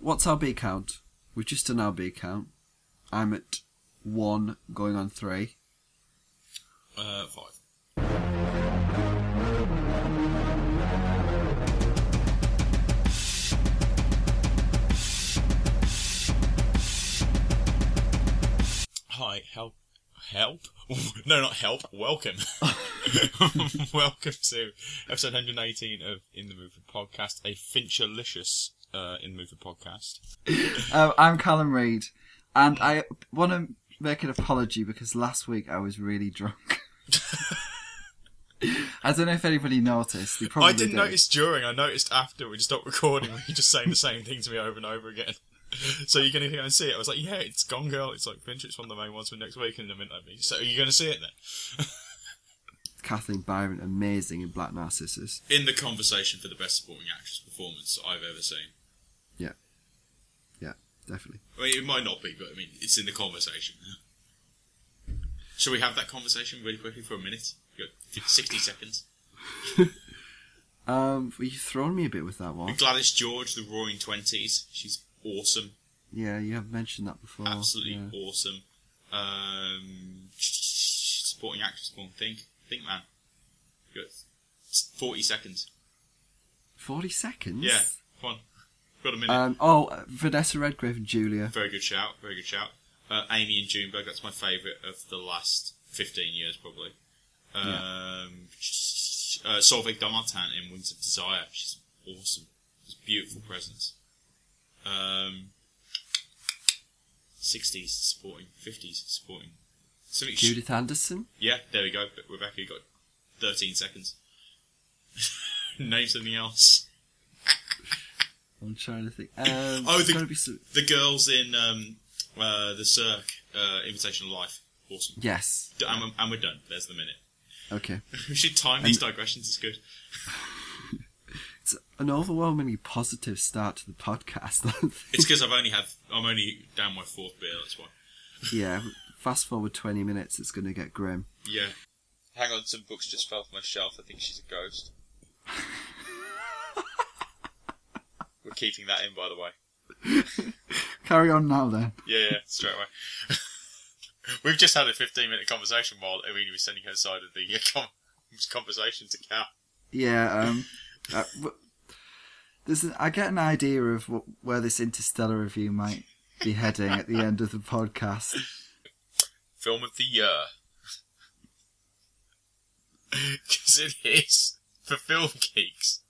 What's our B count? We've just done our B count. I'm at 1, going on 3. 5. Hi, help? No, not help, welcome. Welcome to episode 118 of In the Mood for Podcast, a Fincherlicious In the Mood for Podcast. I'm Callum Reid, and I want to make an apology because last week I was really drunk. I don't know if anybody noticed. They probably didn't notice during, I noticed after we stopped recording. We were just saying the same thing to me over and over again. So you're going to go and see it? I was like, yeah, it's Gone Girl. It's like Fincher. It's one of the main ones for next week in a minute. So are you going to see it then? Kathleen Byron, amazing in Black Narcissus. In the conversation for the best supporting actress performance I've ever seen. Yeah. Yeah, definitely. I mean, it might not be, but I mean, it's in the conversation. Shall we have that conversation really quickly for a minute? You've got 60 seconds. You've thrown me a bit with that one. And Gladys George, the Roaring Twenties. She's awesome. Yeah, you have mentioned that before. Absolutely awesome. Supporting actress, one thing. Think, man. You got 40 seconds. 40 seconds? Yeah, come on. Got a minute. Vanessa Redgrave and Julia. Very good shout, very good shout. Amy and Juneberg, that's my favourite of the last 15 years, probably. Solveig Damartan in Wings of Desire. She's awesome. It's a beautiful presence. 60s supporting, 50s supporting. Judith Anderson? Yeah, there we go. Rebecca, you got 13 seconds. Name something else. I'm trying to think. The girls in the Cirque, Invitation to Life. Awesome. Yes. And we're done. There's the minute. Okay. We should time these digressions. It's good. It's an overwhelmingly positive start to the podcast. It's because I'm only down my 4th beer, that's why. Yeah. Fast forward 20 minutes, it's going to get grim. Yeah. Hang on, some books just fell off my shelf. I think she's a ghost. We're keeping that in, by the way. Carry on now, then. Yeah, straight away. We've just had a 15-minute conversation while Irina was sending her side of the conversation to Cal. Yeah, I get an idea of where this Interstellar review might be heading at the end of the podcast. Film of the year, because it is for film geeks.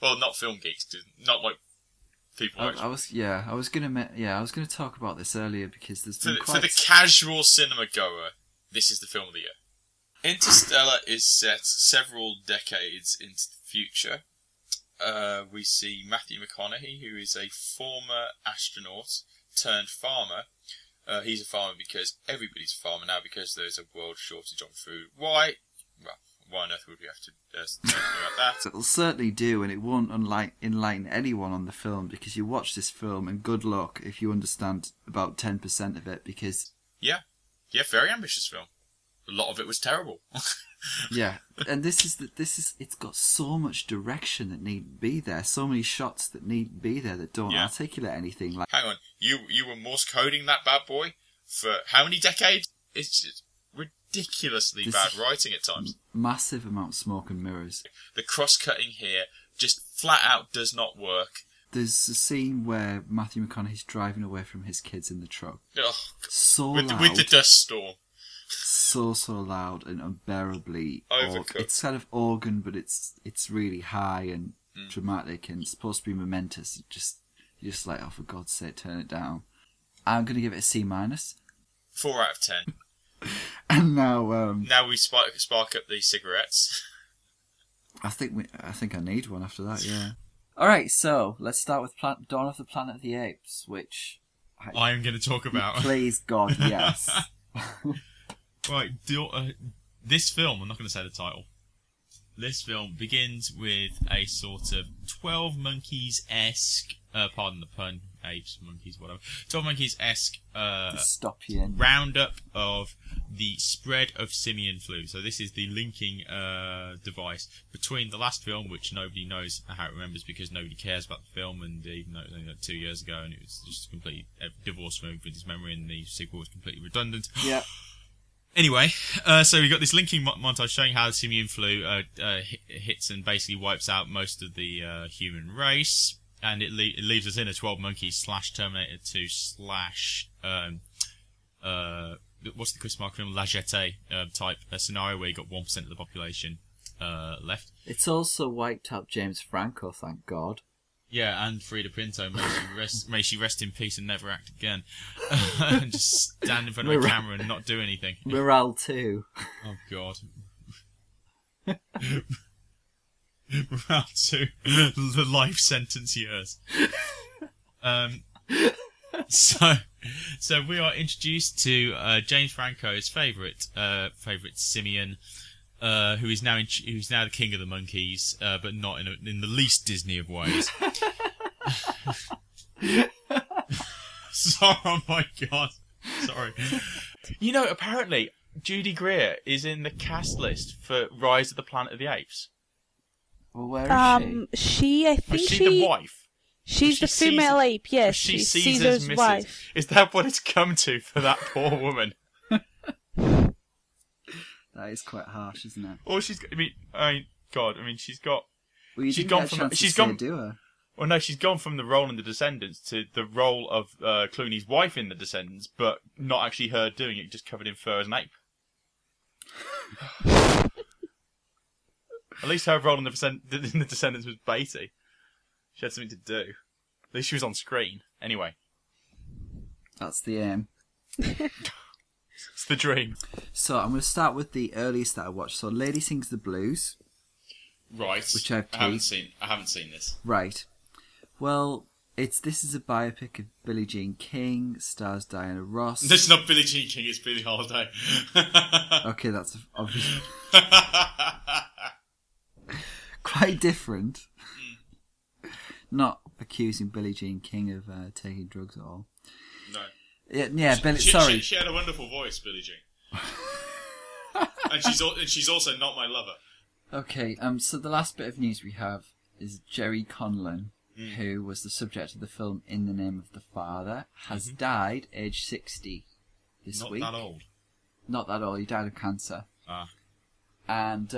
Well, not film geeks, not like people. I was gonna talk about this earlier because there's been for the casual cinema goer, this is the film of the year. Interstellar is set several decades into the future. We see Matthew McConaughey, who is a former astronaut turned farmer. He's a farmer because everybody's a farmer now because there's a world shortage on food. Why? Well, why on earth would we have to talk about that? It'll certainly do, and it won't enlighten anyone on the film because you watch this film and good luck if you understand about 10% of it because... Yeah, very ambitious film. A lot of it was terrible. Yeah, and it's got so much direction that need be there, so many shots that need be there that don't articulate anything. Like, hang on, you were Morse coding that bad boy for how many decades? It's just ridiculously bad writing at times. Massive amount of smoke and mirrors. The cross cutting here just flat out does not work. There's a scene where Matthew McConaughey's driving away from his kids in the truck. Oh, so loud. With the dust storm. So loud and unbearably overcooked. It's kind of organ, but it's really high and dramatic and it's supposed to be momentous. You're just like, oh, for God's sake, turn it down. I'm going to give it a C-. 4 out of 10. And now, now we spark up these cigarettes. I think I need one after that. Yeah. All right, so let's start with Dawn of the Planet of the Apes, which I am going to talk about. Please, God, yes. Right, this film, I'm not going to say the title, this film begins with a sort of 12 Monkeys-esque pardon the pun, apes, monkeys, whatever, 12 Monkeys-esque roundup of the spread of simian flu. So this is the linking device between the last film, which nobody knows how it remembers because nobody cares about the film, and even though it was only like 2 years ago and it was just completely divorced from everybody's memory, and the sequel was completely redundant. Yeah. Anyway, so we've got this linking montage showing how the simian flu hits and basically wipes out most of the human race. And it leaves us in a 12 Monkeys / Terminator 2 / what's the Chris Marker film, La Jetée type scenario where you got 1% of the population left. It's also wiped out James Franco, thank God. Yeah, and Frida Pinto, may she rest in peace and never act again. And just stand in front of a camera and not do anything. Morale 2. Oh, God. Morale 2, the life sentence years. So we are introduced to James Franco's favourite simian, who is now the king of the monkeys, but not in the least Disney of ways. Sorry, oh my God, sorry. You know, apparently Judy Greer is in the cast list for Rise of the Planet of the Apes. Well, where is she? I think is she the wife? She's the female ape, yes. She's Caesar's wife. Is that what it's come to for that poor woman? That is quite harsh, isn't it? Or she's got. Well, she's gone from. She's gone. Do her. Well, no, she's gone from the role in The Descendants to the role of Clooney's wife in The Descendants, but not actually her doing it, just covered in fur as an ape. At least her role in the Descendants was Beatty. She had something to do. At least she was on screen. Anyway. That's the aim. It's the dream. So I'm going to start with the earliest that I watched. So Lady Sings the Blues. Right. Which I haven't seen this. Right. Well, this is a biopic of Billie Jean King, stars Diana Ross. This is not Billie Jean King, it's Billie Holiday. Okay, that's obvious. Quite different. Not accusing Billie Jean King of taking drugs at all. No. Yeah, she had a wonderful voice, Billie Jean. And she's also not my lover. Okay. So the last bit of news we have is Jerry Conlon, who was the subject of the film In the Name of the Father, has died, age 60, this week. Not that old. Not that old. He died of cancer. Ah. And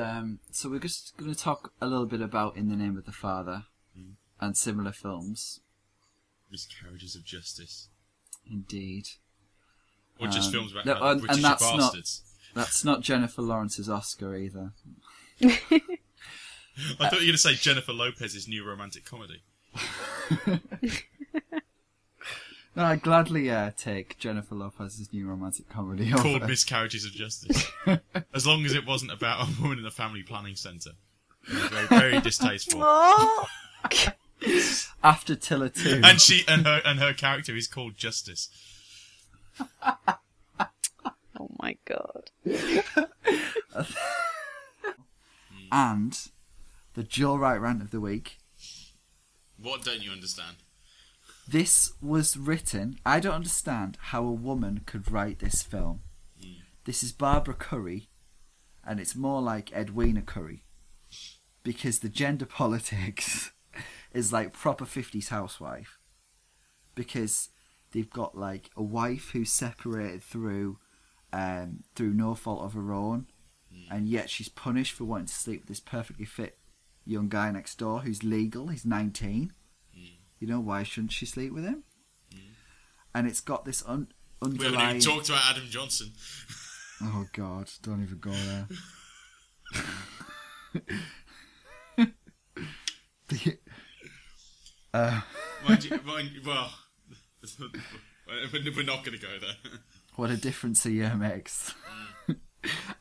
so we're just going to talk a little bit about In the Name of the Father and similar films. Miscarriages of justice. Indeed. Or just films about British bastards. That's not Jennifer Lawrence's Oscar either. I thought you were going to say Jennifer Lopez's new romantic comedy. No, I'd gladly take Jennifer Lopez's new romantic comedy called Miscarriages of Justice. As long as it wasn't about a woman in a family planning centre. Very, very distasteful. After Tiller 2. And her character is called Justice. Oh my God. And the Joe Wright rant of the week. What don't you understand? This was written... I don't understand how a woman could write this film. Mm. This is Barbara Curry, and it's more like Edwina Curry, because the gender politics is like proper 50s housewife, because they've got like a wife who's separated through no fault of her own, and yet she's punished for wanting to sleep with this perfectly fit young guy next door who's legal, he's 19. You know, why shouldn't she sleep with him? Mm. And it's got this underlying... We haven't even talked about Adam Johnson. Oh, God, don't even go there. Well, we're not going to go there. What a difference a year makes.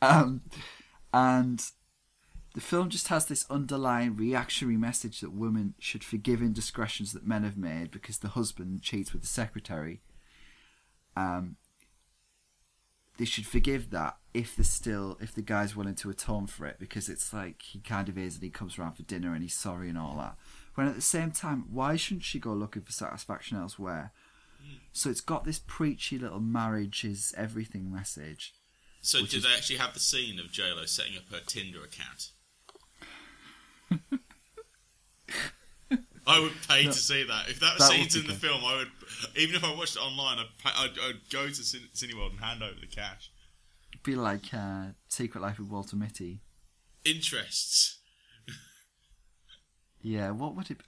And... The film just has this underlying reactionary message that women should forgive indiscretions that men have made because the husband cheats with the secretary. They should forgive that if the guy's willing to atone for it, because it's like he kind of is and he comes around for dinner and he's sorry and all that. When at the same time, why shouldn't she go looking for satisfaction elsewhere? So it's got this preachy little marriage is everything message. So do they actually have the scene of JLo setting up her Tinder account? I would pay to see that. If that scene's in the film, I would. Even if I watched it online, I'd go to Cineworld and hand over the cash. It'd be like Secret Life with Walter Mitty. Interests. Yeah, what would it be?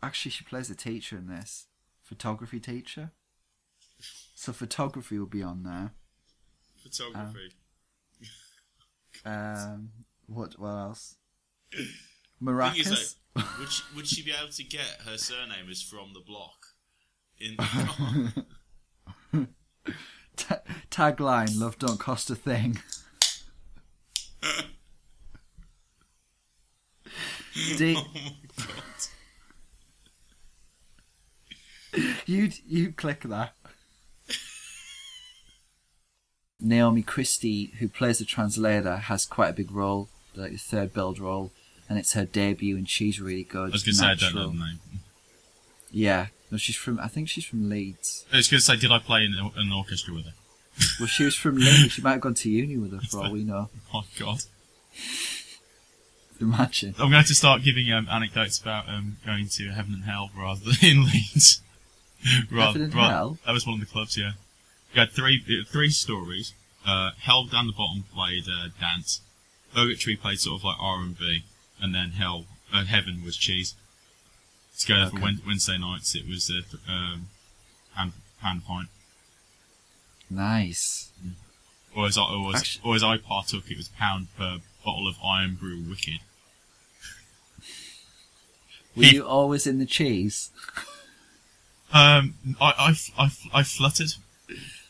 Actually, she plays a teacher in this. Photography teacher. So photography will be on there. Photography. What else? Maracas. Though, would she be able to get her surname is from the block? In the Tagline: Love don't cost a thing. Oh my God. You click that. Naomi Christie, who plays the translator, has quite a big role, like the third build role, and it's her debut, and she's really good. I was going to say, I don't know the name. Yeah, no, I think she's from Leeds. I was going to say, did I play in an orchestra with her? Well, she was from Leeds. She might have gone to uni with her, for all we know. Oh God! Imagine. I'm going to start giving anecdotes about going to Heaven and Hell rather than in Leeds. Heaven and Hell. That was one of the clubs, yeah. We had three stories. Hell down the bottom played dance. Purgatory played sort of like R&B, and then Heaven was cheese. To go for Wednesday nights, it was hand pint. Nice. Yeah. Or as I partook, it was pound per bottle of Iron Brew Wicked. Were you always in the cheese? I fluttered.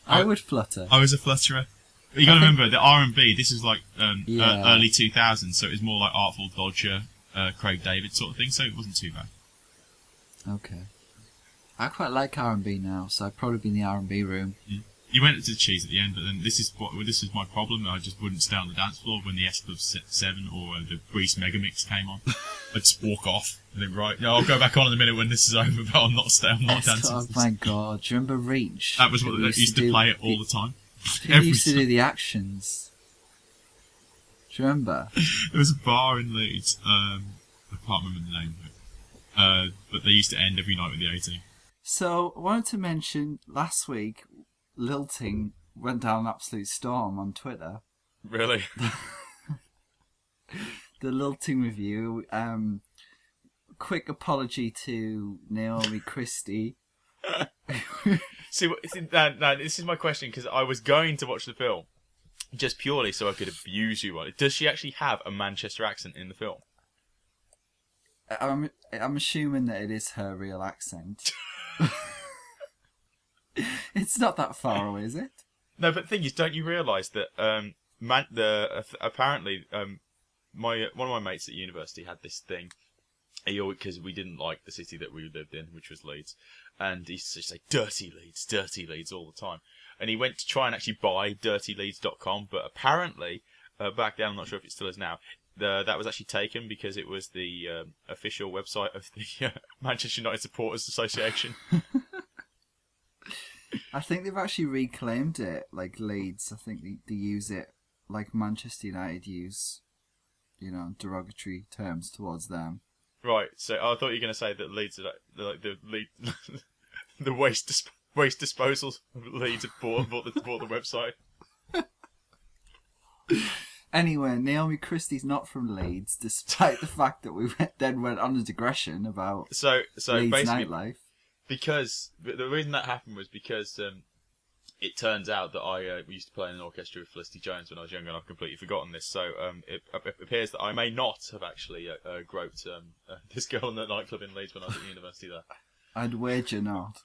I would flutter. I was a flutterer. But you got to remember the R&B. This is like early 2000s, so it was more like Artful Dodger, Craig David sort of thing. So it wasn't too bad. Okay, I quite like R&B now, so I'd probably be in the R&B room. Yeah. You went to the cheese at the end, but then this is my problem. I just wouldn't stay on the dance floor when the S Club 7 or the Grease Megamix came on. I'd just walk off and then I'll go back on in a minute when this is over, but I'm not dancing. Oh my God! Do you remember Reach? That was what they used to play it all the time. They used to do the actions. Do you remember? There was a bar in Leeds. I can't remember the name, but they used to end every night with the 18. So I wanted to mention last week. Lilting went down an absolute storm on Twitter. Really? The Lilting review. Quick apology to Naomi Christie. See, this is my question, because I was going to watch the film just purely so I could abuse you on it. Does she actually have a Manchester accent in the film? I'm assuming that it is her real accent. It's not that far away, is it? No, but the thing is, don't you realise that one of my mates at university had this thing, because we didn't like the city that we lived in, which was Leeds, and he used to say, dirty Leeds all the time. And he went to try and actually buy dirtyleeds.com, but apparently, back then, I'm not sure if it still is now, that was actually taken because it was the official website of the Manchester United Supporters Association. I think they've actually reclaimed it, like Leeds. I think they use it like Manchester United use, derogatory terms towards them. Right. So I thought you were going to say that Leeds are like the waste disposals of Leeds have bought the website. Anyway, Naomi Christie's not from Leeds, despite the fact that we then went on a digression about Leeds nightlife. Because the reason that happened was because it turns out that I used to play in an orchestra with Felicity Jones when I was younger, and I've completely forgotten this. So it appears that I may not have actually groped this girl in the nightclub in Leeds when I was at university there. I'd wager not.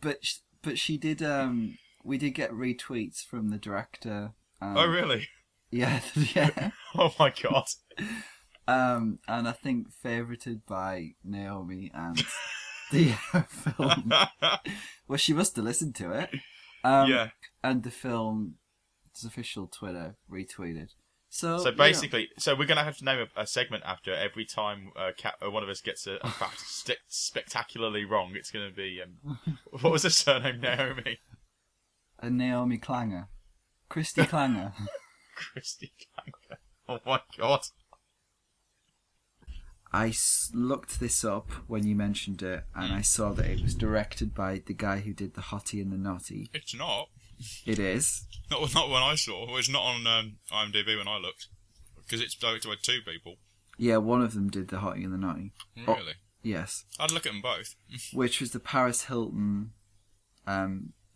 But she did. We did get retweets from the director. Oh really? Yeah. Yeah. Oh my God. And I think favoured by Naomi and the film. Well, she must have listened to it. Yeah. And the film's official Twitter retweeted. So basically, so we're going to have to name a segment after every time one of us gets a fact spectacularly wrong. It's going to be what was her surname? Naomi. Naomi Clanger. Christie Clanger. Christie Clanger. Oh my god. I looked this up when you mentioned it, and I saw that it was directed by the guy who did The Hottie and the Nottie. It's not. It is. Not when I saw. Well, it's not on IMDb when I looked, because it's directed by two people. Yeah, one of them did The Hottie and the Nottie. Really? Oh, yes. I'd look at them both. Which was the Paris Hilton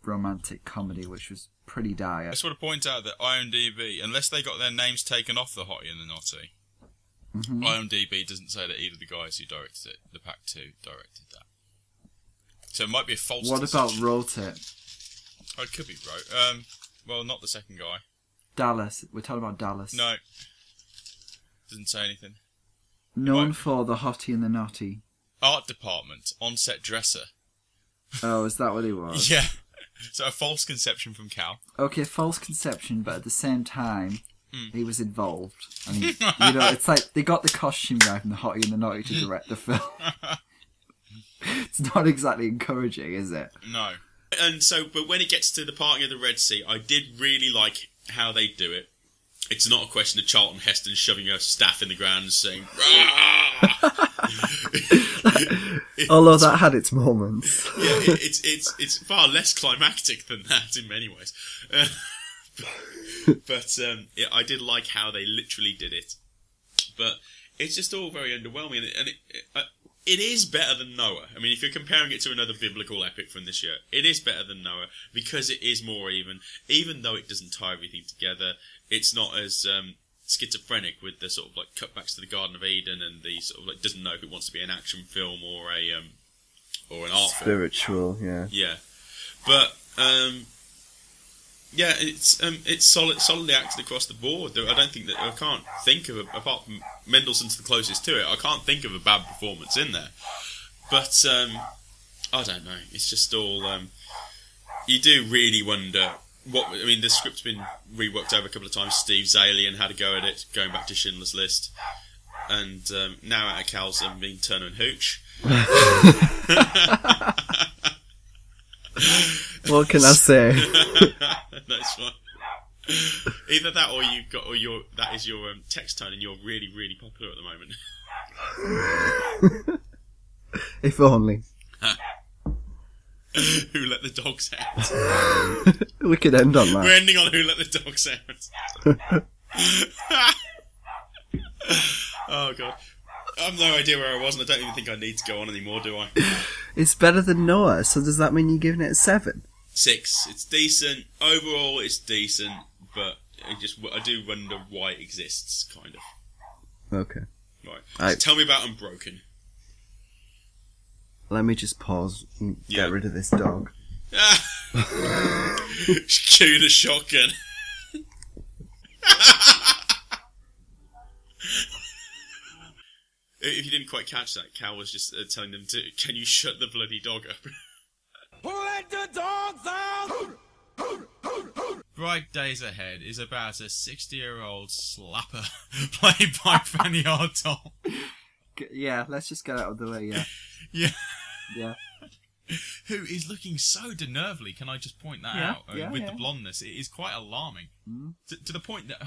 romantic comedy, which was pretty dire. I just want to point out that IMDb, unless they got their names taken off The Hottie and the Nottie, mm-hmm. IMDb doesn't say that either of the guys who directed it, the pack two, directed that. So it might be a false... What about wrote it? Oh, it could be wrote. Well, not the second guy. Dallas. We're talking about Dallas. No. Doesn't say anything. Known for The Hottie and the Nottie. Art department. On-set dresser. Oh, is that what he was? Yeah. So a false conception from Cal. Okay, false conception, but at the same time... He was involved. And he, you know, it's like they got the costume guy from The Hottie and the Nottie to direct the film. It's not exactly encouraging, is it? No. And so, but when it gets to the parting of the Red Sea, I did really like how they do it. It's not a question of Charlton Heston shoving her staff in the ground and saying, although that had its moments. Yeah, it's far less climactic than that in many ways. But I did like how they literally did it. But it's just all very underwhelming. And it is better than Noah. I mean, if you're comparing it to another biblical epic from this year, it is better than Noah because it is more even. Even though it doesn't tie everything together, it's not as schizophrenic with the sort of like cutbacks to the Garden of Eden and the sort of like doesn't know if it wants to be an action film or a or an art spiritual film. Yeah. But... yeah, it's solidly acted across the board. I don't think that I can't think of apart from Mendelsohn's the closest to it. I can't think of a bad performance in there. But I don't know. It's just all you do really wonder what I mean. The script's been reworked over a couple of times. Steve Zalian had a go at it, going back to Schindler's List, and now out of Cal's being Turner and Hooch. What can I say? That's fine. Either that, or you've got, or your—that is your text tone, and you're really, really popular at the moment. If only. Who let the dogs out? We could end on that. We're ending on Who Let the Dogs Out. Oh god. I've no idea where I was, and I don't even think I need to go on anymore, do I? It's better than Noah, so does that mean you're giving it a 7? 6. It's decent. Overall, it's decent, but I do wonder why it exists, kind of. Okay. Right. So tell me about Unbroken. Let me just pause and get rid of this dog. Cue the shotgun. If you didn't quite catch that, Cal was just telling them to, can you shut the bloody dog up? Who let the dogs out? Bright Days Ahead is about a 60-year-old slapper played by Fanny Ardol. Yeah, let's just get out of the way, yeah. Yeah. Who is looking so denervely, can I just point that out? With the blondness, it is quite alarming. Mm. To the point that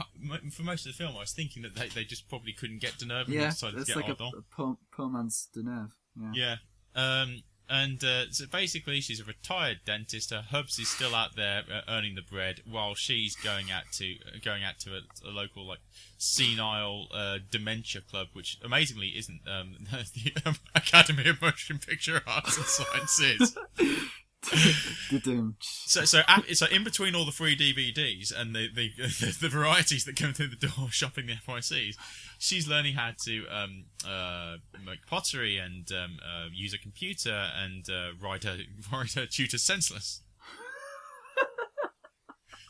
for most of the film I was thinking that they just probably couldn't get Deneuve and decided to get like Ardol. Poor man's Deneuve. Yeah. So basically she's a retired dentist. Her hubs is still out there earning the bread while she's going out to a local like senile dementia club, which amazingly isn't the Academy of Motion Picture Arts and Sciences. So in between all the free DVDs and the varieties that come through the door shopping the FYCs, she's learning how to make pottery and use a computer and ride her tutor senseless,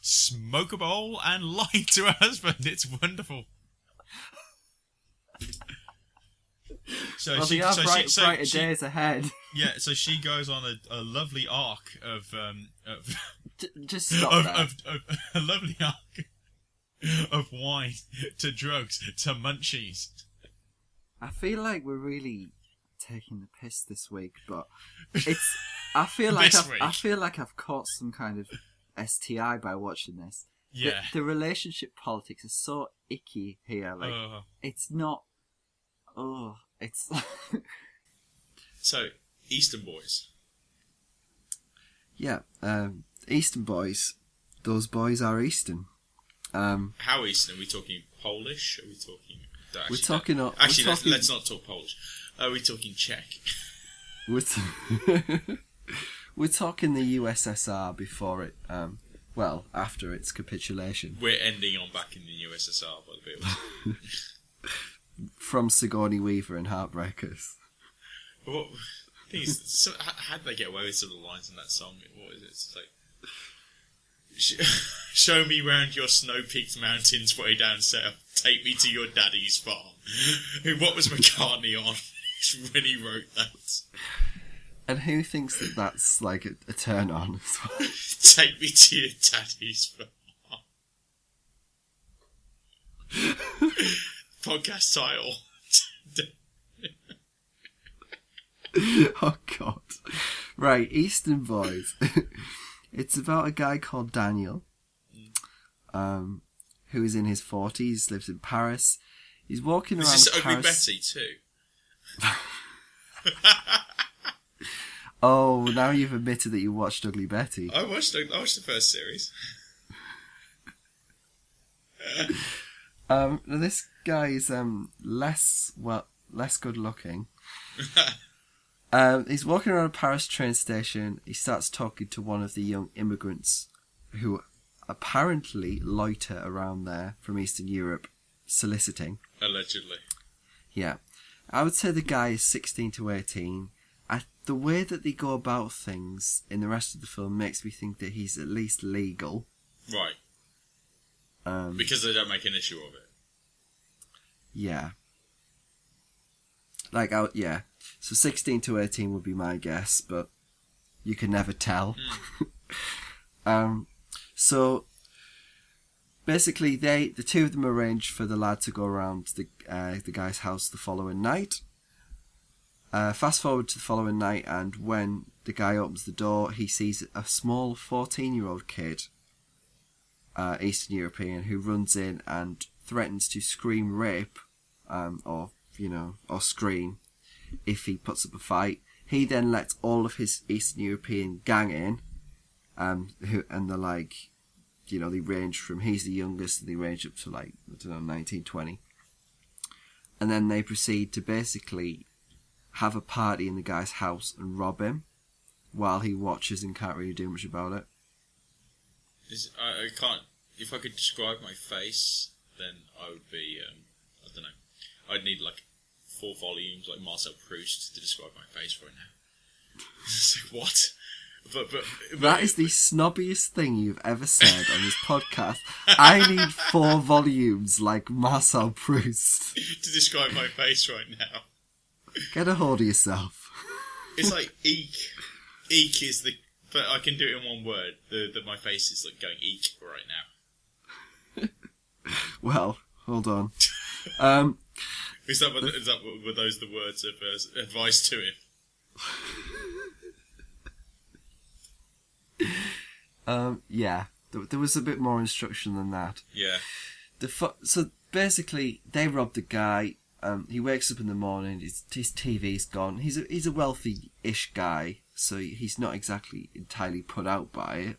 smoke a bowl and lie to her husband. It's wonderful. So days ahead. Yeah, so she goes on a lovely arc of just stop of a lovely arc of wine to drugs to munchies. I feel like we're really taking the piss this week, but it's. I feel like I've caught some kind of STI by watching this. Yeah. The relationship politics is so icky here. Like it's not. Oh, it's. So, Eastern Boys. Yeah, Eastern Boys. Those boys are Eastern. How Eastern? Are we talking Polish? Are we talking? Let's not talk Polish. Are we talking Czech? We're talking the USSR before it. After its capitulation. We're ending on back in the USSR, by the way. From Sigourney Weaver and Heartbreakers. Well, the thing is, how did they get away with some of the lines in that song? What is it? It's like, show me round your snow-peaked mountains way down south. Take me to your daddy's farm. I mean, what was McCartney on when he wrote that? And who thinks that that's like a turn-on as well? Take me to your daddy's farm. Podcast title. Oh, God. Right, Eastern Boys. It's about a guy called Daniel, who is in his 40s, lives in Paris. He's walking around Paris. Is this Ugly Betty, too? Oh, now you've admitted that you watched Ugly Betty. I watched the first series. Now this guy is less good looking. He's walking around a Paris train station. He starts talking to one of the young immigrants who apparently loiter around there from Eastern Europe, soliciting. Allegedly. Yeah. I would say the guy is 16 to 18. The way that they go about things in the rest of the film makes me think that he's at least legal. Right. Because they don't make an issue of it. Yeah. So 16 to 18 would be my guess, but you can never tell. Mm. So basically, the two of them arrange for the lad to go around the guy's house the following night. Fast forward to the following night, and when the guy opens the door, he sees a small 14-year-old kid, Eastern European, who runs in and threatens to scream rape, or scream, if he puts up a fight. He then lets all of his Eastern European gang in, and they're like, you know, they range from, he's the youngest, and they range up to like, I don't know, 19, 20. And then they proceed to basically have a party in the guy's house and rob him while he watches and can't really do much about it. I can't. If I could describe my face, then I would be, I don't know. I'd need like 4 volumes like Marcel Proust to describe my face right now. So what? But that is the snobbiest thing you've ever said on this podcast. I need 4 volumes like Marcel Proust to describe my face right now. Get a hold of yourself. It's like eek. Eek is the... But I can do it in one word. My face is like going eek right now. Well, hold on. Were those the words of advice to him? Yeah. There was a bit more instruction than that. Yeah. So basically, they robbed the guy. He wakes up in the morning, his TV's gone. He's a wealthy-ish guy, so he's not exactly entirely put out by it.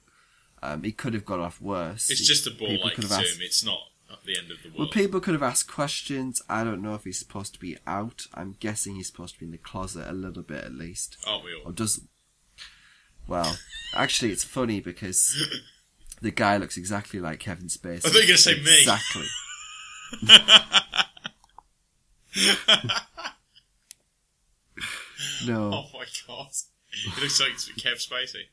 He could have got off worse. It's just a ball like Zoom, it's not at the end of the world. Well, people could have asked questions. I don't know if he's supposed to be out. I'm guessing he's supposed to be in the closet a little bit at least. Aren't we all? Well, actually it's funny because the guy looks exactly like Kevin Spacey. I thought you were going to say me. Exactly. No. Oh my God! It looks like Kev Spacey.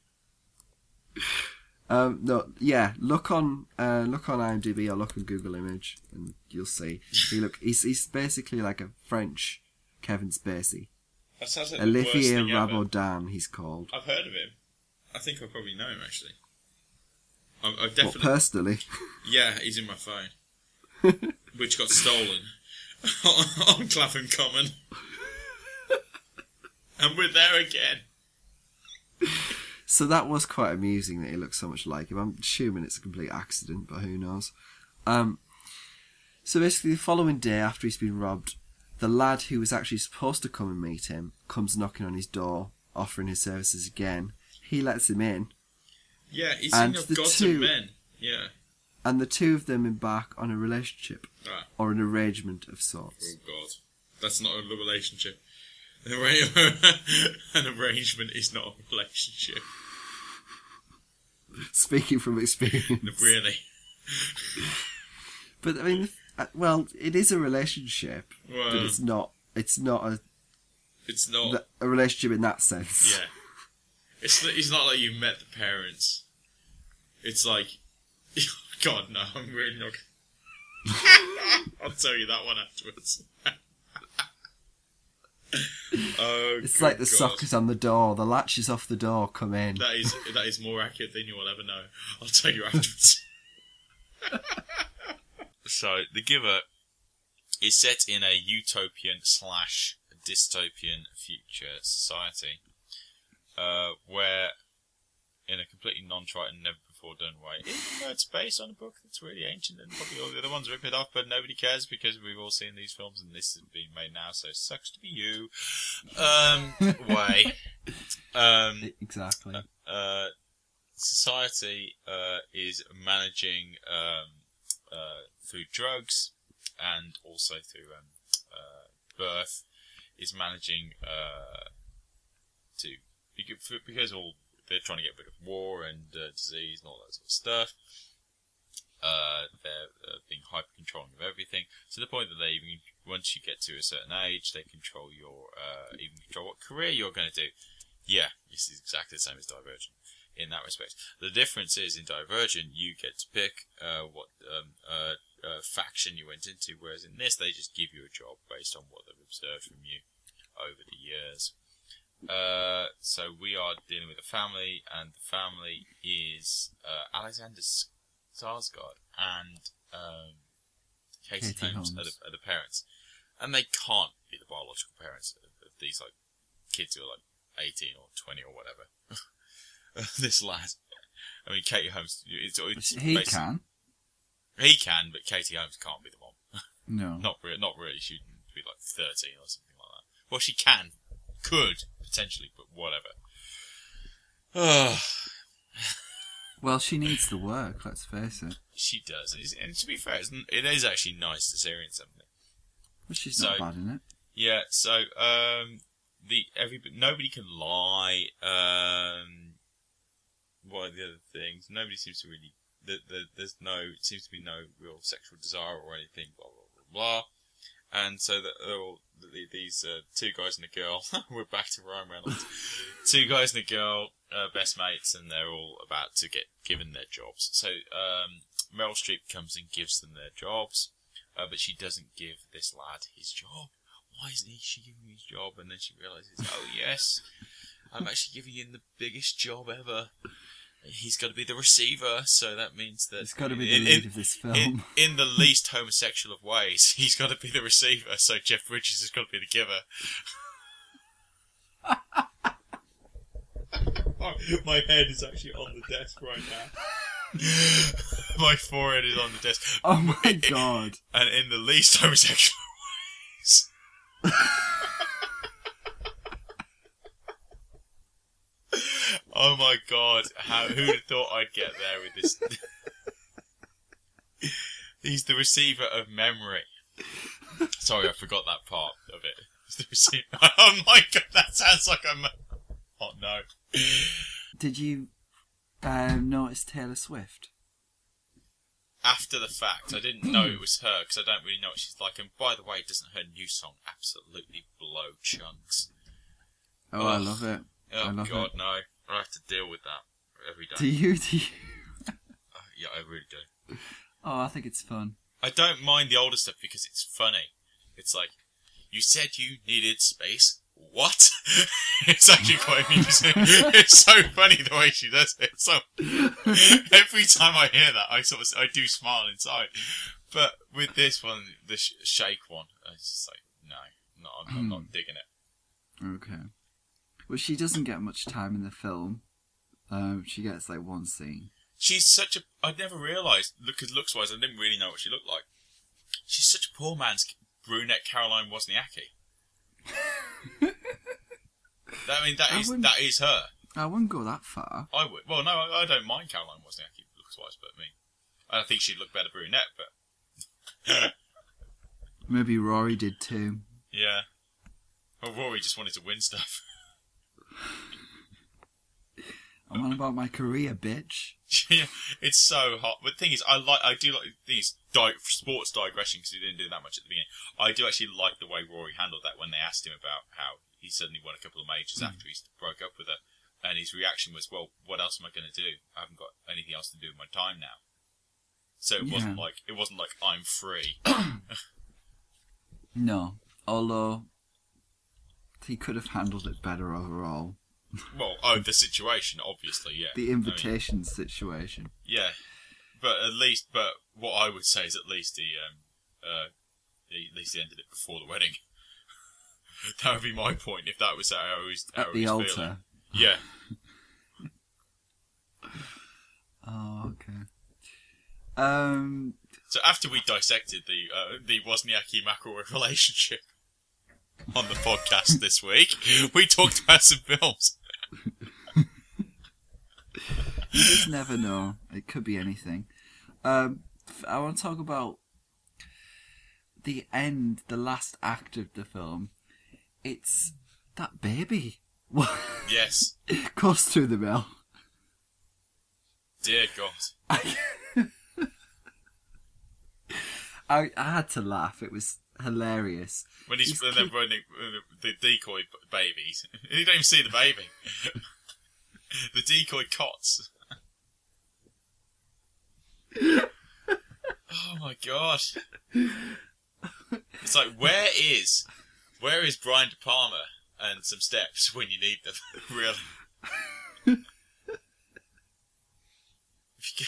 No. Yeah. Look on IMDb or look on Google Image, and you'll see. He's basically like a French Kevin Spacey. That sounds like Olivier Rabodan. He's called. I've heard of him. I think I probably know him actually. I definitely. What, personally? Yeah, he's in my phone, which got stolen on Clapham Common, and we're there again. So that was quite amusing that he looks so much like him. I'm assuming it's a complete accident, but who knows? So basically, the following day after he's been robbed, the lad who was actually supposed to come and meet him comes knocking on his door, offering his services again. He lets him in. Yeah, he's in of gods and men. Yeah. And the two of them embark on a relationship. Ah. Or an arrangement of sorts. Oh, God. That's not a relationship. An arrangement is not a relationship. Speaking from experience. Really? But, I mean, well, it is a relationship. Well, but it's not a relationship in that sense. Yeah. It's not like you've met the parents. It's like... God, no, I'm really not... I'll tell you that one afterwards. Oh, it's like the socket's on the door. The latch is off the door. Come in. That is more accurate than you will ever know. I'll tell you afterwards. So, The Giver is set in a utopian/dystopian future society, where, in a completely non-trite and never-before-done way, it's based on a book that's really ancient and probably all the other ones ripped it off, but nobody cares because we've all seen these films and this is being made now, so it sucks to be you. Way. Exactly. Society is managing... through drugs and also through birth is managing to because all they're trying to get rid of war and disease and all that sort of stuff. They're being hyper controlling of everything to the point that they even once you get to a certain age they control your even control what career you're going to do. Yeah, this is exactly the same as Divergent. In that respect, the difference is in Divergent you get to pick what faction you went into, whereas in this they just give you a job based on what they've observed from you over the years. So we are dealing with a family, and the family is Alexander Skarsgård and Katie Holmes are the parents, and they can't be the biological parents of these like kids who are like 18 or 20 or whatever. This lad. I mean, Katie Holmes... He can, but Katie Holmes can't be the mom. No. Not really. She'd be like 13 or something like that. Well, she can. Could, potentially, but whatever. Well, she needs the work, let's face it. She does. And to be fair, it is actually nice to see her in something. But she's not bad in it. Yeah, so... nobody can lie... What are the other things? Nobody seems to really... It seems to be no real sexual desire or anything, blah, blah, blah, blah. And so they're all these two guys and a girl. We're back to Ryan Reynolds. Two guys and a girl, best mates, and they're all about to get given their jobs. So Meryl Streep comes and gives them their jobs, but she doesn't give this lad his job. Why isn't she giving his job? And then she realises, oh, yes... I'm actually giving him the biggest job ever. He's got to be the receiver, so that means that... He's got to be the lead of this film. In the least homosexual of ways, he's got to be the receiver, so Jeff Bridges has got to be the giver. My head is actually on the desk right now. My forehead is on the desk. Oh my God. And in the least homosexual ways... Oh my God! Who'd have thought I'd get there with this? He's the receiver of memory. Sorry, I forgot that part of it. He's the receiver. Oh my God! That sounds like I'm. Oh no! Did you notice Taylor Swift? After the fact, I didn't know it was her because I don't really know what she's like. And by the way, doesn't her new song absolutely blow chunks? Oh, I love it. Oh God, no! I have to deal with that every day. Do you? Yeah, I really do. Oh, I think it's fun. I don't mind the older stuff because it's funny. It's like, you said you needed space. what? It's actually quite amusing. It's so funny the way she does it. So every time I hear that, I do smile inside. But with this one, the shake one, I just like, no, I'm not digging it. Okay. Well, she doesn't get much time in the film. She gets like one scene. She's such a... I never realised, because looks-wise, I didn't really know what she looked like. She's such a poor man's brunette Caroline Wozniacki. That is her. I wouldn't go that far. I would. Well, no, I don't mind Caroline Wozniacki looks-wise, but me. I think she'd look better brunette, but... Maybe Rory did too. Yeah. Well, Rory just wanted to win stuff. I'm on about my career, bitch. Yeah, it's so hot. But the thing is, I do like these sports digressions because he didn't do that much at the beginning. I do actually like the way Rory handled that when they asked him about how he suddenly won a couple of majors after he broke up with her, and his reaction was, "Well, what else am I going to do? I haven't got anything else to do with my time now." So it wasn't like I'm free. No, although he could have handled it better overall. Well, the situation, obviously, yeah. The invitation situation. Yeah, but what I would say is at least he ended it before the wedding. That would be my point if that was how he was feeling. At the altar. Yeah. Oh, okay. So after we dissected the Wozniacki-McIlroy relationship on the podcast this week, we talked about some films. You just never know. It could be anything. I want to talk about the end, the last act of the film. It's that baby. Yes. Goes through the mill. Dear God. I had to laugh. It was hilarious. When he's they're running the decoy babies. You don't even see the baby. The decoy cots. Oh my God. It's like, where is Brian De Palma and some steps when you need them? Really? If you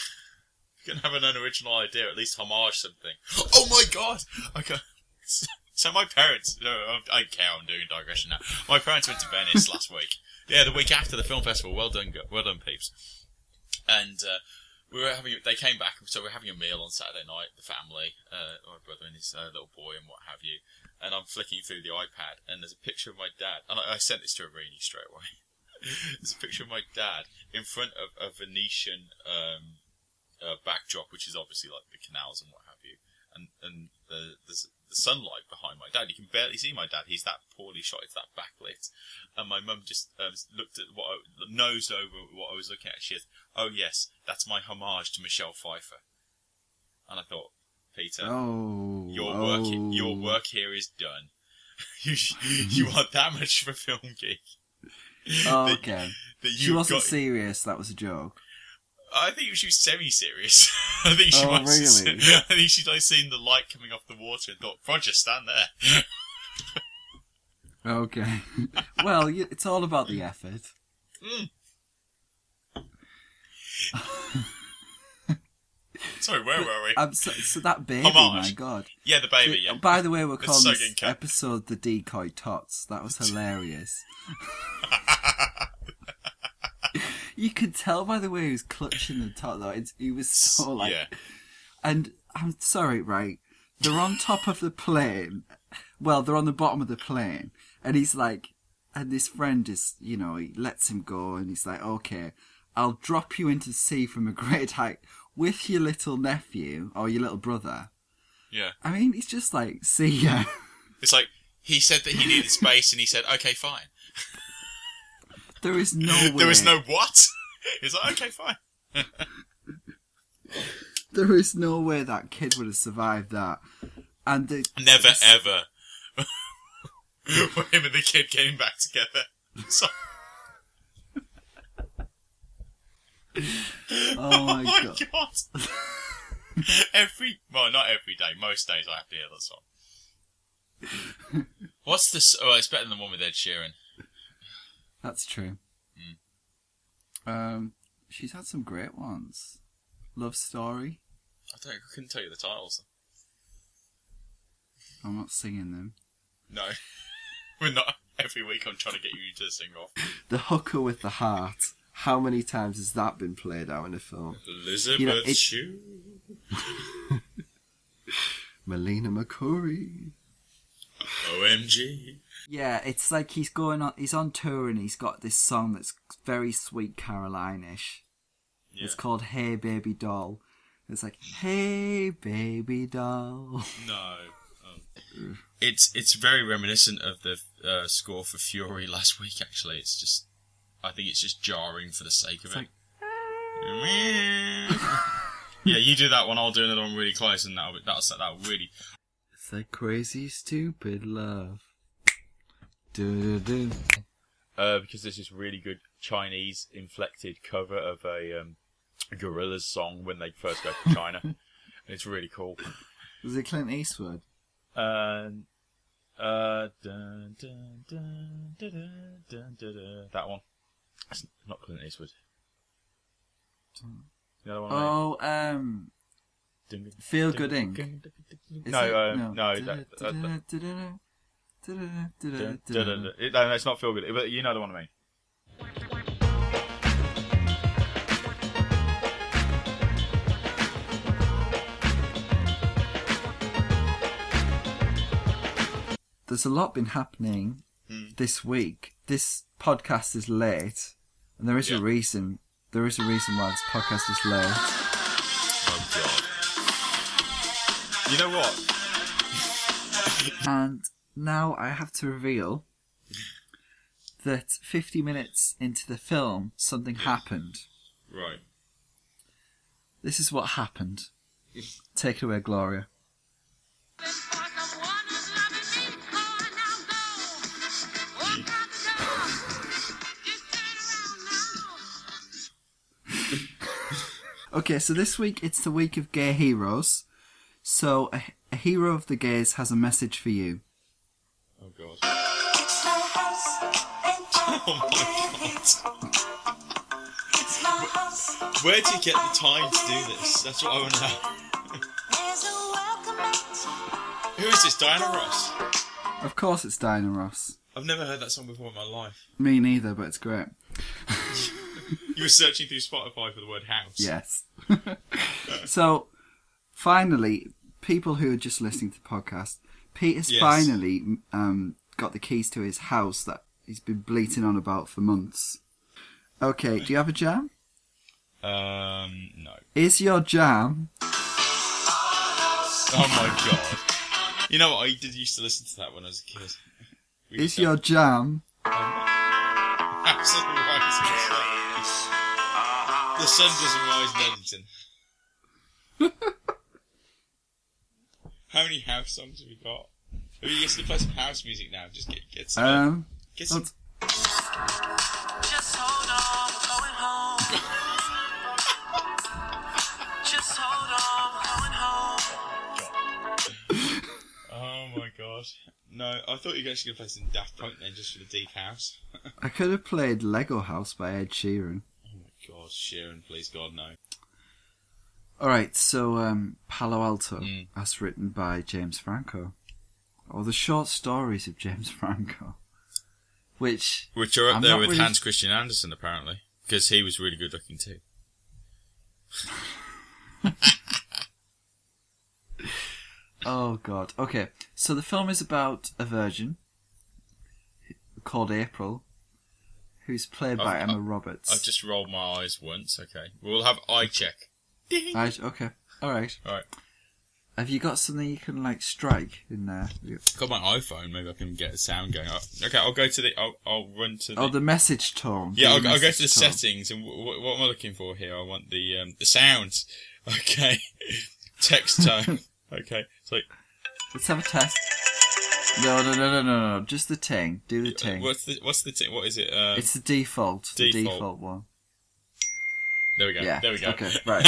can have an unoriginal idea, at least homage something. Oh my God! Okay. So my parents... No, I don't care, I'm doing a digression now. My parents went to Venice last week. Yeah, the week after the film festival. Well done, peeps. And they came back, so we were having a meal on Saturday night, the family, my brother and his little boy and what have you. And I'm flicking through the iPad, and there's a picture of my dad. And I sent this to Irene straight away. There's a picture of my dad in front of a Venetian backdrop, which is obviously like the canals and what have you. And the sunlight behind my dad. You can barely see my dad. He's that poorly shot. It's that backlit. And my mum just looked at nosed over what I was looking at. She said, "Oh yes, that's my homage to Michelle Pfeiffer." And I thought, Peter, your work here is done. you are that much of a film geek. Oh, okay. She wasn't serious. That was a joke. I think she was semi-serious. I think she really? I think she'd like seen the light coming off the water and thought, "Roger, stand there." Okay. Well, it's all about the effort. Mm. Sorry, where were we? So that baby, my God. Yeah, the baby, yeah. By the way, we're calling this episode The Decoy Tots. That was hilarious. You could tell by the way he was clutching the top, though. He was so like... Yeah. And I'm sorry, right? They're on top of the plane. Well, they're on the bottom of the plane. And he's like... And this friend is, he lets him go. And he's like, "Okay, I'll drop you into the sea from a great height with your little nephew or your little brother." Yeah. I mean, he's just like, "See ya." It's like, he said that he needed space and he said, "Okay, fine." There is no way. There is no what? It's like, "Okay, fine." There is no way that kid would have survived that. And never, ever. Him and the kid getting back together. So... Oh my God. Not every day. Most days I have to hear that song. What's this? Oh, it's better than the one with Ed Sheeran. That's true. Mm. She's had some great ones. Love Story. I couldn't tell you the titles. I'm not singing them. No. We're not. Every week I'm trying to get you to sing off. The Hooker with the Heart. How many times has that been played out in a film? Elizabeth Shue. Melina McCurry. OMG. Yeah, it's like he's on tour and he's got this song that's very sweet Caroline-ish. Yeah. It's called Hey Baby Doll. It's like, hey baby doll. No. It's very reminiscent of the score for Fury last week, actually. It's just, I think it's just jarring for the sake of it. Like, yeah, you do that one, I'll do another one really close, and that'll really... It's like crazy, stupid love. Do. Because there's this really good Chinese inflected cover of a Gorillaz song when they first go to China. And it's really cool. Was it Clint Eastwood? That one. It's not Clint Eastwood. The other one. Oh, Feel Good Inc. No, it's not Feel Good. But you know the one I mean. There's a lot been happening this week. This podcast is late, and there is a reason. There is a reason why this podcast is late. Oh God! You know what? And now I have to reveal that 50 minutes into the film, something happened. Right. This is what happened. Take it away, Gloria. Okay, so this week it's the week of gay heroes. So a hero of the gays has a message for you. Oh God! Oh my God! Where do you get the time to do this? That's what I want to know. Who is this? Diana Ross? Of course, it's Diana Ross. I've never heard that song before in my life. Me neither, but it's great. You were searching through Spotify for the word house. Yes. So, finally, people who are just listening to the podcast, Pete has finally got the keys to his house that he's been bleating on about for months. Okay, do you have a jam? No. Is your jam... Oh my God. You know what, I used to listen to that when I was a kid. Is your jam... Absolutely right. The sun doesn't rise in Eddington. How many house songs have we got? Are you just going to play some house music now? Just get some. Get some. Just hold on, we're going home. Just hold on, we're going home. Oh my God. No, I thought you were actually going to play some Daft Punk then, just for the deep house. I could have played Lego House by Ed Sheeran. God, Sheeran, please God, no. Alright, so Palo Alto, as written by James Franco. Or the short stories of James Franco. Which are up there with Hans Christian Andersen, apparently. Because he was really good looking too. Oh God. Okay, so the film is about a virgin called April, who's played by Emma Roberts. I've just rolled my eyes once, okay. We'll have eye check. Ding! Okay, alright. Alright. Have you got something you can, like, strike in there? Got my iPhone, maybe I can get the sound going. Okay, I'll go to the... I'll run to the... Oh, the message tone. Yeah, I'll go to the settings, and what am I looking for here? I want the sounds. Okay. Text tone. Okay, so... Let's have a test. No. Just the ting. Do the ting. What's the ting? What is it? It's the default. The default one. There we go. Yeah. There we go. Okay. Right.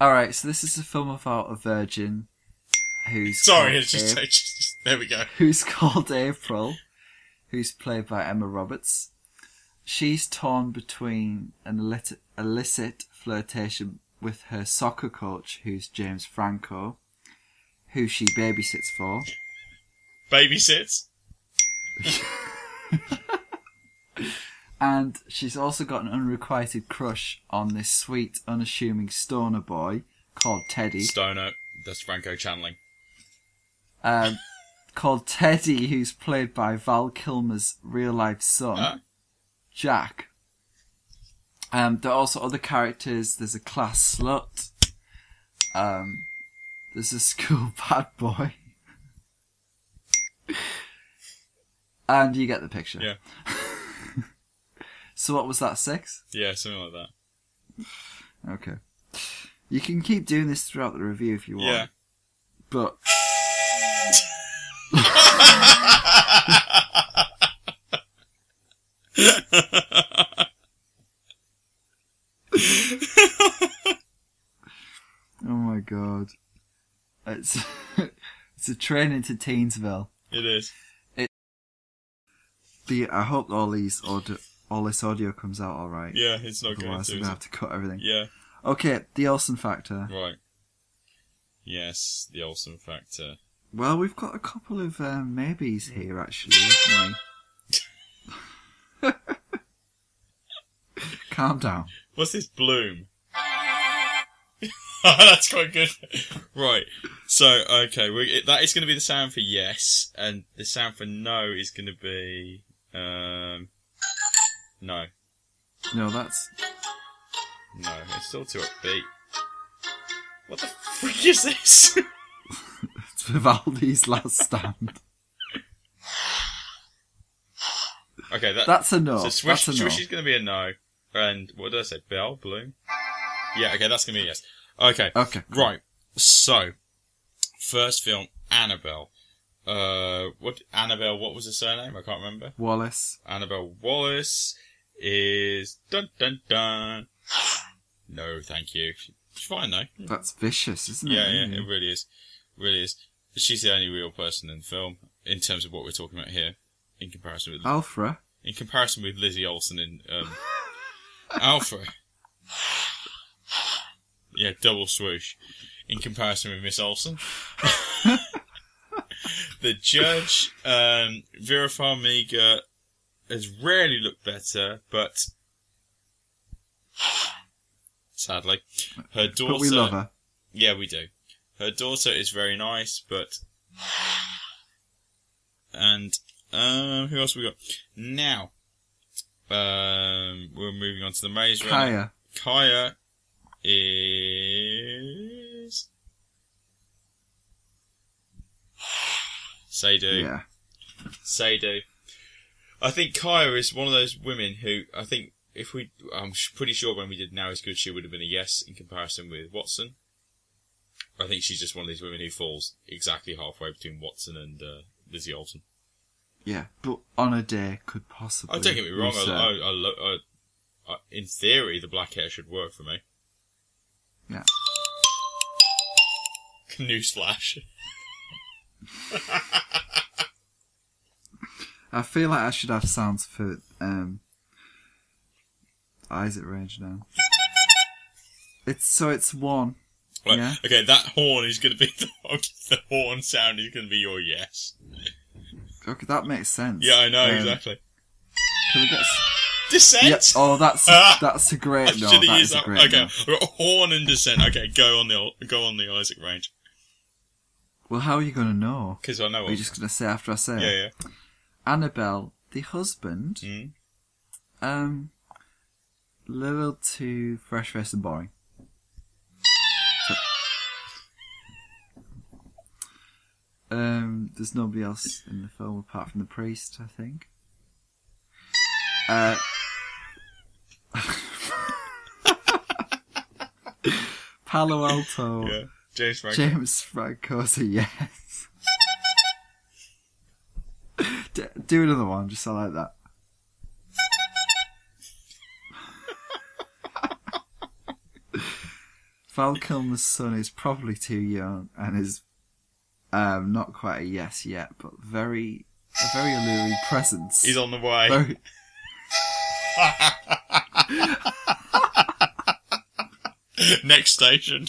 All right. So this is a film about a virgin who's there we go. Who's called April, who's played by Emma Roberts. She's torn between an illicit flirtation with her soccer coach, who's James Franco, who she babysits for. Babysits? And she's also got an unrequited crush on this sweet, unassuming stoner boy called Teddy. Stoner. That's Franco channeling. Called Teddy, who's played by Val Kilmer's real-life son, Jack. There are also other characters. There's a class slut. There's a school bad boy. And you get the picture. Yeah. So what was that, 6? Yeah, something like that. Okay. You can keep doing this throughout the review if you want. Yeah. But... Oh my god. It's a train into Teensville. It is. I hope all this audio comes out alright. Yeah, it's not going to. Otherwise, we're going to have to cut everything. Yeah. Okay, the Olsen Factor. Right. Yes, the Olsen Factor. Well, we've got a couple of maybes here, actually, haven't we? Calm down. What's this bloom? That's quite good. Right. So, okay, that is going to be the sound for yes, and the sound for no is going to be... no. No, that's... No, it's still too upbeat. What the freak is this? It's Vivaldi's Last Stand. Okay, that's a no. So Swish is going to be a no. And what did I say? Bell? Bloom? Yeah, okay, that's going to be a yes. Okay. Right. So, first film, Annabelle. What was her surname? I can't remember. Wallace. Annabelle Wallace is... Dun, dun, dun. No, thank you. She's fine, though. That's vicious, isn't it? Yeah, it really is. She's the only real person in the film, in terms of what we're talking about here, in comparison with... Alfra. In comparison with Lizzie Olsen in... Alfra. Yeah, double swoosh. In comparison with Miss Olsen. The judge, Vera Farmiga, has rarely looked better, but... Sadly. Her daughter... But we love her. Yeah, we do. Her daughter is very nice, but... And, who else have we got? Now, we're moving on to the Maze Runner. Kaya is... Seydoux. Yeah. Seydoux. I think Kaya is one of those women who, I think... I'm pretty sure when we did Now Is Good, she would have been a yes in comparison with Watson. I think she's just one of these women who falls exactly halfway between Watson and Lizzie Olsen. Yeah, but on a day could possibly... Oh, don't get me wrong. I in theory, the black hair should work for me. Yeah. Newsflash. I feel like I should have sounds for... eyes at range now. It's one. Right. Yeah? Okay, that horn is going to be the horn sound is going to be your yes. Okay, that makes sense. Yeah, I know exactly. Can we get Descent? Yeah. Oh, that's a great. I should have used that. Okay, we've got horn and Descent. Okay, go on the Isaac range. Well, how are you going to know? Because I know. Are you just going to say after I say it? Yeah. Annabelle, the husband. Little too fresh-faced and boring. There's nobody else in the film apart from the priest, I think. Palo Alto. Yeah, James Franco. James Franco's a yes. Do another one, just so I like that. Val Kilmer's son is probably too young and is Not quite a yes yet, but a very alluring presence. He's on the way. Very... Next station.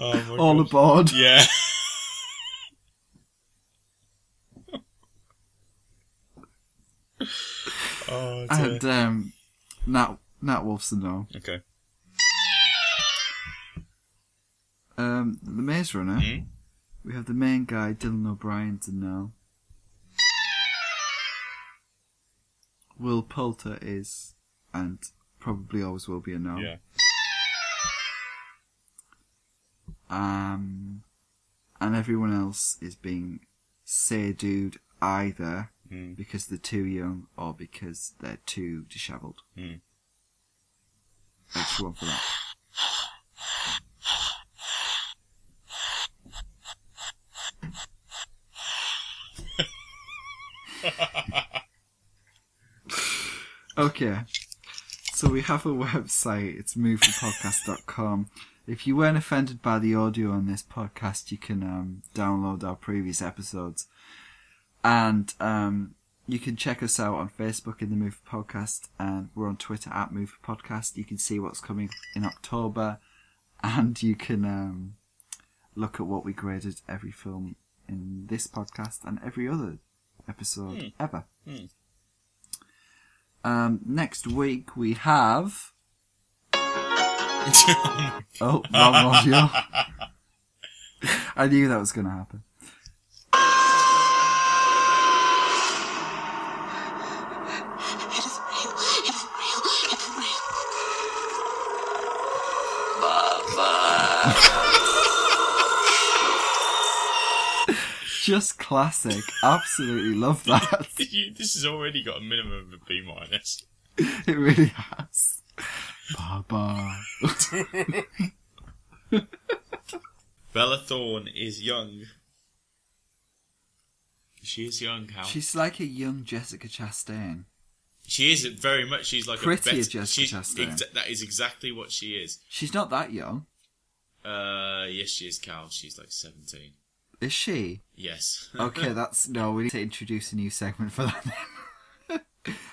Oh my all gosh. Aboard. Yeah. Oh, and Nat Wolfson, though. Okay. The Maze Runner. Mm-hmm. We have the main guy, Dylan O'Brien, to know. Will Poulter is, and probably always will be, a no. Yeah. And everyone else is being say-dude either because they're too young or because they're too dishevelled. Mm. Extra one for that. Okay, so we have a website, it's movieforpodcast.com. If you weren't offended by the audio on this podcast, you can download our previous episodes. And you can check us out on Facebook in the Movie Podcast, and we're on Twitter at Movie Podcast. You can see what's coming in October, and you can look at what we graded every film in this podcast and every other episode ever. Mm. Next week we have... Oh, wrong audio. I knew that was going to happen. Just classic. Absolutely love that. This has already got a minimum of a B minus. It really has. Baba. Bella Thorne is young. She is young, Hal. She's like a young Jessica Chastain. She is very much. She's like prettier Jessica Chastain. That is exactly what she is. She's not that young. Yes, she is, Cal. She's like 17. Is she? Yes. Okay, we need to introduce a new segment for that.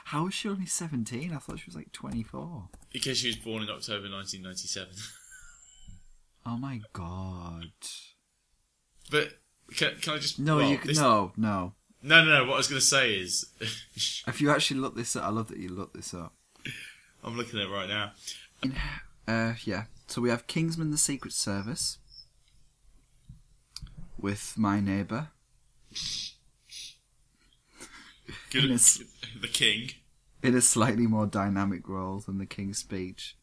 How is she only 17? I thought she was like 24. Because she was born in October 1997. Oh my god. But can I just... No, well, you can... This... No. No, what I was going to say is... If you actually look this up... I love that you looked this up. I'm looking at it right now. Yeah. So we have Kingsman: The Secret Service... with my neighbour. The King. In a slightly more dynamic role than the King's Speech.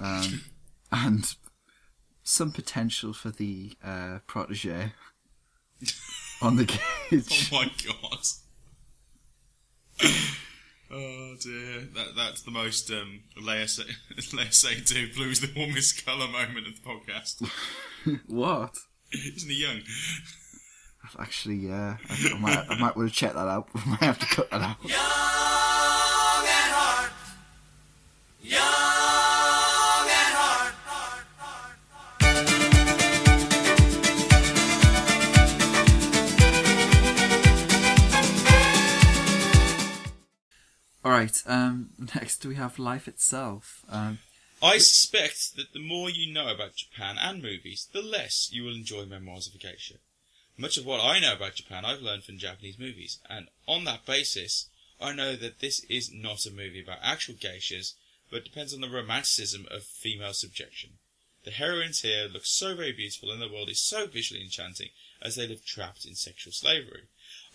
And some potential for the protégé on the cage. Oh my god. Oh dear. That's the most Laissez-do blues the warmest colour moment of the podcast. What? Isn't he young? Actually, yeah. I might want to check that out. I might have to cut that out. Young at heart. Young at heart. Alright, next we have Life Itself. I suspect that the more you know about Japan and movies, the less you will enjoy Memoirs of a Geisha. Much of what I know about Japan I've learned from Japanese movies, and on that basis, I know that this is not a movie about actual geishas, but depends on the romanticism of female subjection. The heroines here look so very beautiful and the world is so visually enchanting as they live trapped in sexual slavery.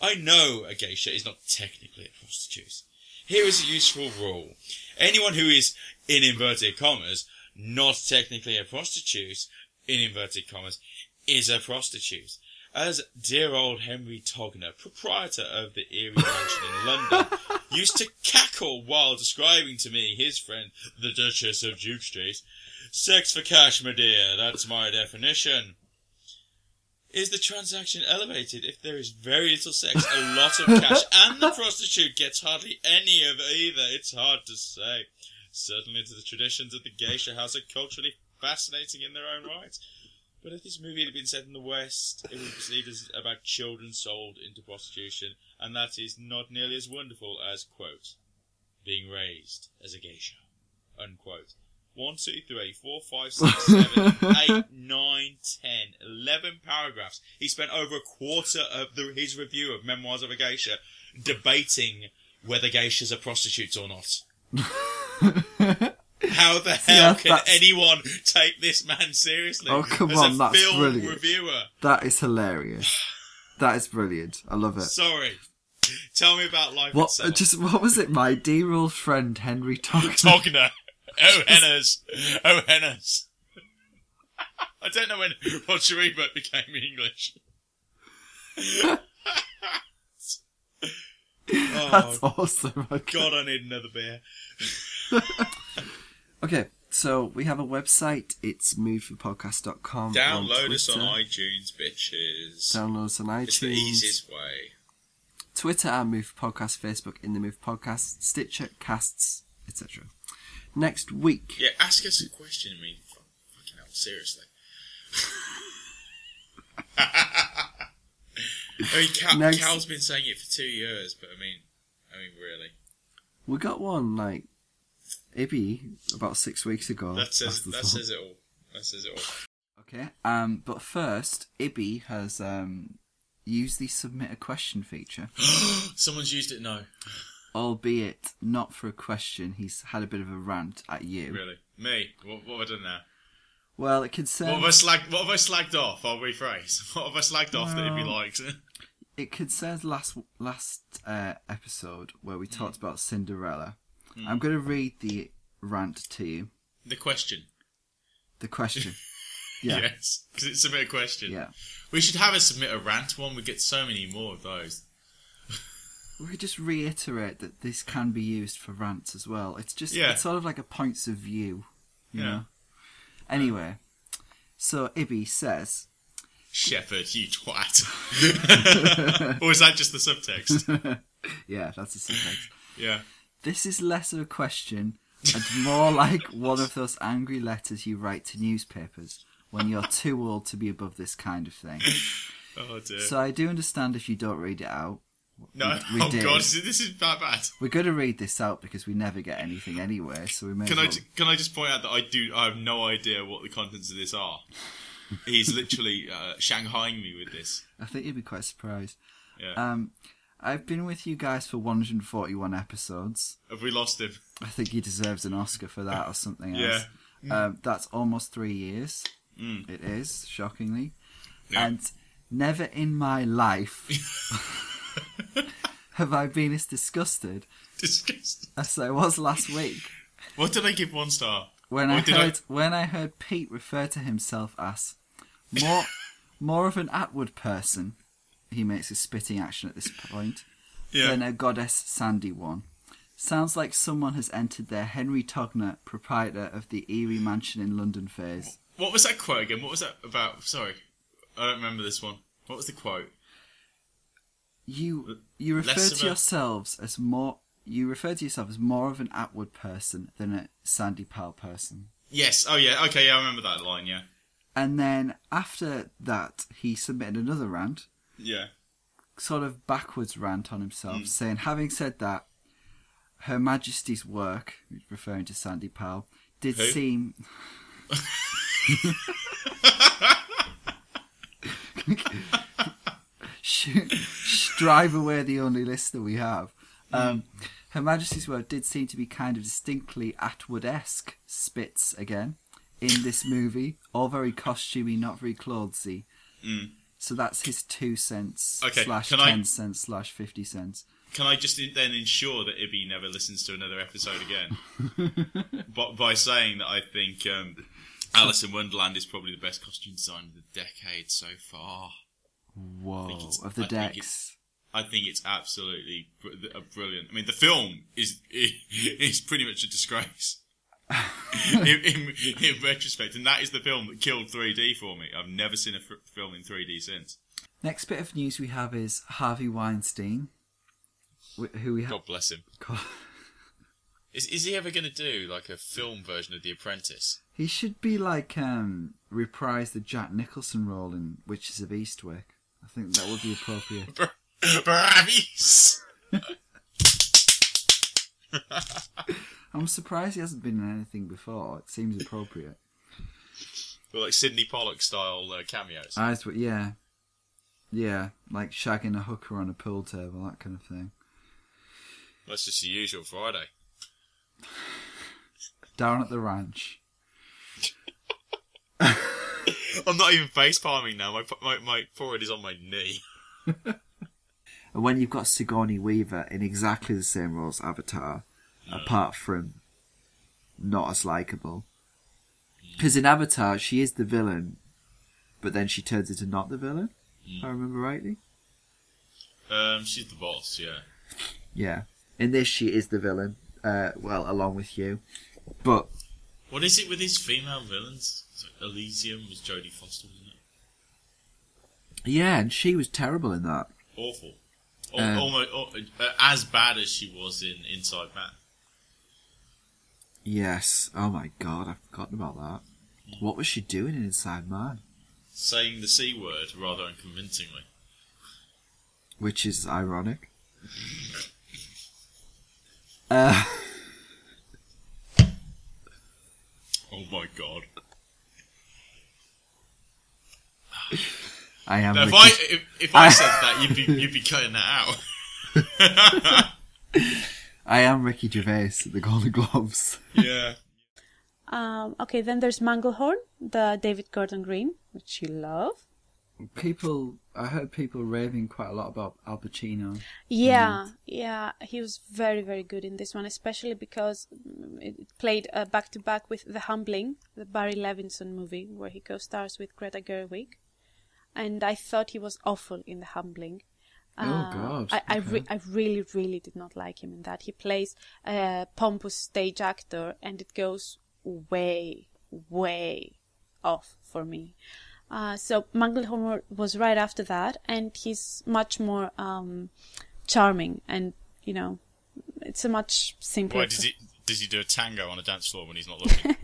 I know a geisha is not technically a prostitute. Here is a useful rule. Anyone who is, in inverted commas, not technically a prostitute, in inverted commas, is a prostitute. As dear old Henry Togner, proprietor of the Erie Mansion in London, used to cackle while describing to me his friend, the Duchess of Duke Street, "Sex for cash, my dear, that's my definition." Is the transaction elevated if there is very little sex, a lot of cash, and the prostitute gets hardly any of either? It's hard to say. Certainly the traditions of the geisha house are culturally fascinating in their own right. But if this movie had been set in the West, it would be perceived as about children sold into prostitution, and that is not nearly as wonderful as, quote, being raised as a geisha, unquote. 1, 2, 3, 4, 5, 6, 7, 8, 9, 10, 11 paragraphs. He spent over a quarter of his review of Memoirs of a Geisha debating whether geishas are prostitutes or not. How the hell can anyone take this man seriously? Oh, come on, that's film brilliant. Reviewer. That is hilarious. That is brilliant. I love it. Sorry. Tell me about life itself. What was it? My dear old friend, Henry Togner. Oh, Henners. Oh, Henners. I don't know when Roger Ebert became English. Oh, that's awesome. God, I need another beer. Okay, so we have a website. It's moveforpodcast.com. Download us on iTunes, bitches. Download us on iTunes. It's the easiest way. Twitter at Move for Podcast, Facebook in the Move Podcast, Stitcher, Casts, etc. Next week. Yeah, ask us a question. I mean, fucking hell, seriously. I mean, Cal's been saying it for 2 years, but I mean, really. We got one, like, Ibby, about 6 weeks ago. That says it all. Okay, but first, Ibby has used the submit a question feature. Someone's used it now. Albeit not for a question, he's had a bit of a rant at you. Really? Me? What have I done now? Well, it concerns... what have I slagged off? I'll rephrase. What have I slagged off that Ibby likes? It concerns last episode where we talked about Cinderella. Mm. I'm going to read the rant to you. The question. Yeah. Yes, because it's submit a question. Yeah. We should have a submit a rant one. We get so many more of those. We just reiterate that this can be used for rants as well. It's just it's sort of like a points of view. You know? Anyway, so Ibby says... Shepherd, you twat. Or is that just the subtext? Yeah, that's the subtext. Yeah. This is less of a question and more like one of those angry letters you write to newspapers when you're too old to be above this kind of thing. Oh, dear. So I do understand if you don't read it out. No, God, this is bad. We're going to read this out because we never get anything anyway, so we may Can I just point out that I have no idea what the contents of this are. He's literally shanghaiing me with this. I think you'd be quite surprised. Yeah. I've been with you guys for 141 episodes. Have we lost him? I think he deserves an Oscar for that or something else. Yeah. That's almost 3 years. Mm. It is, shockingly. Yeah. And never in my life... have I been as disgusted as I was last week? What did I give one star? When I heard Pete refer to himself as more of an Atwood person, he makes a spitting action at this point, than a goddess Sandy one. Sounds like someone has entered their Henry Togner, proprietor of the Erie Mansion in London phase. What was that quote again? What was that about? Sorry, I don't remember this one. What was the quote? You refer to yourselves as more. You refer to yourself as more of an Atwood person than a Sandy Powell person. Yes. Oh yeah. Okay. Yeah, I remember that line. Yeah. And then after that, he submitted another rant. Yeah. Sort of backwards rant on himself, saying, having said that, Her Majesty's work, referring to Sandy Powell, did seem. Drive away the only listener we have. Her Majesty's work did seem to be kind of distinctly Atwood-esque, spits again, in this movie. All very costumey, not very clothesy. Mm. So that's his 2 cents, slash 10 cents, slash 50 cents. Can I just then ensure that Ibby never listens to another episode again? By saying that I think Alice in Wonderland is probably the best costume design of the decade so far. Whoa, of the decks. I think it's absolutely brilliant. I mean, the film is pretty much a disgrace in retrospect, and that is the film that killed 3D for me. I've never seen a film in 3D since. Next bit of news we have is Harvey Weinstein, who we have. God bless him. Is he ever going to do like a film version of The Apprentice? He should be reprise the Jack Nicholson role in Witches of Eastwick. I think that would be appropriate. Bravies! I'm surprised he hasn't been in anything before. It seems appropriate. Well, like Sidney Pollock style cameos. Yeah. Yeah, like shagging a hooker on a pool table, that kind of thing. That's just the usual Friday. Down at the ranch. I'm not even face palming now. My forehead is on my knee. And when you've got Sigourney Weaver in exactly the same role as Avatar, apart from not as likeable, because in Avatar she is the villain, but then she turns into not the villain. If I remember rightly. She's the boss. Yeah. Yeah. In this, she is the villain. Along with you, but what is it with these female villains? Elysium was Jodie Foster, wasn't it? Yeah, and she was terrible in that. Awful. Almost as bad as she was in Inside Man. Yes. Oh my God, I've forgotten about that. What was she doing in Inside Man? Saying the C word rather unconvincingly. Which is ironic. Oh my God. I am. Now, if I said that, you'd be cutting that out. I am Ricky Gervais at the Golden Globes. Yeah. Okay, then there's Manglehorn, the David Gordon Green, which you love. I heard people raving quite a lot about Al Pacino. Yeah, he was very, very good in this one, especially because it played back-to-back with The Humbling, the Barry Levinson movie, where he co-stars with Greta Gerwig. And I thought he was awful in The Humbling. God. I really, really did not like him in that. He plays a pompous stage actor, and it goes way, way off for me. So Manglehorn was right after that, and he's much more charming, and it's a much simpler. Why does he do a tango on a dance floor when he's not looking?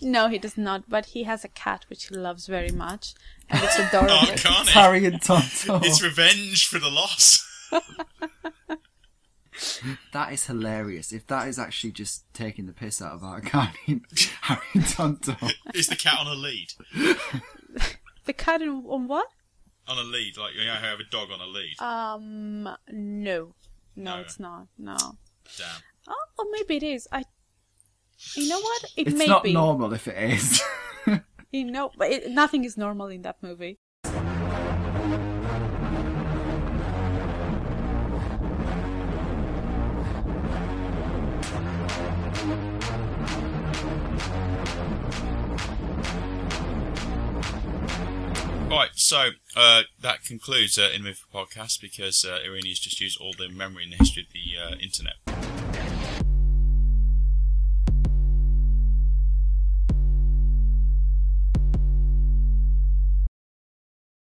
No, he does not. But he has a cat which he loves very much, and it's adorable. Oh, can't it? Harry and Tonto. It's revenge for the loss. That is hilarious. If that is actually just taking the piss out of our guy, Harry and Tonto. Is the cat on a lead? The cat on what? On a lead, like you know how you have a dog on a lead. No, it's not. No. Damn. Oh, or maybe it is. You know what? It may be. It's not normal if it is. But nothing is normal in that movie. Right, so that concludes In the Movie Podcast because Irene's just used all the memory in the history of the internet.